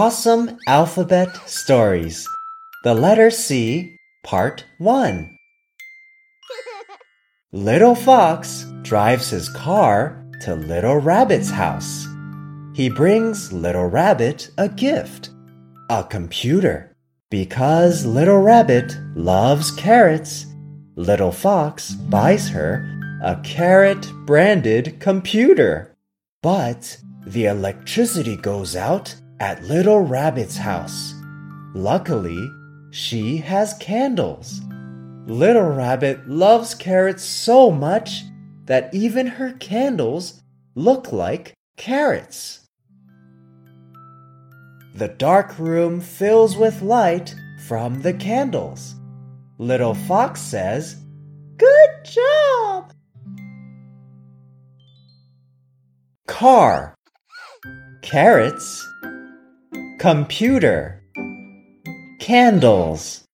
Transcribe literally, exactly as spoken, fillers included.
Awesome Alphabet Stories, The Letter C, Part one. Little Fox drives his car to Little Rabbit's house. He brings Little Rabbit a gift, a computer. Because Little Rabbit loves carrots, Little Fox buys her a carrot-branded computer. But the electricity goes out.At Little Rabbit's house. Luckily, she has candles. Little Rabbit loves carrots so much that even her candles look like carrots. The dark room fills with light from the candles. Little Fox says, "Good job!" Car, carrots,Computer, candles,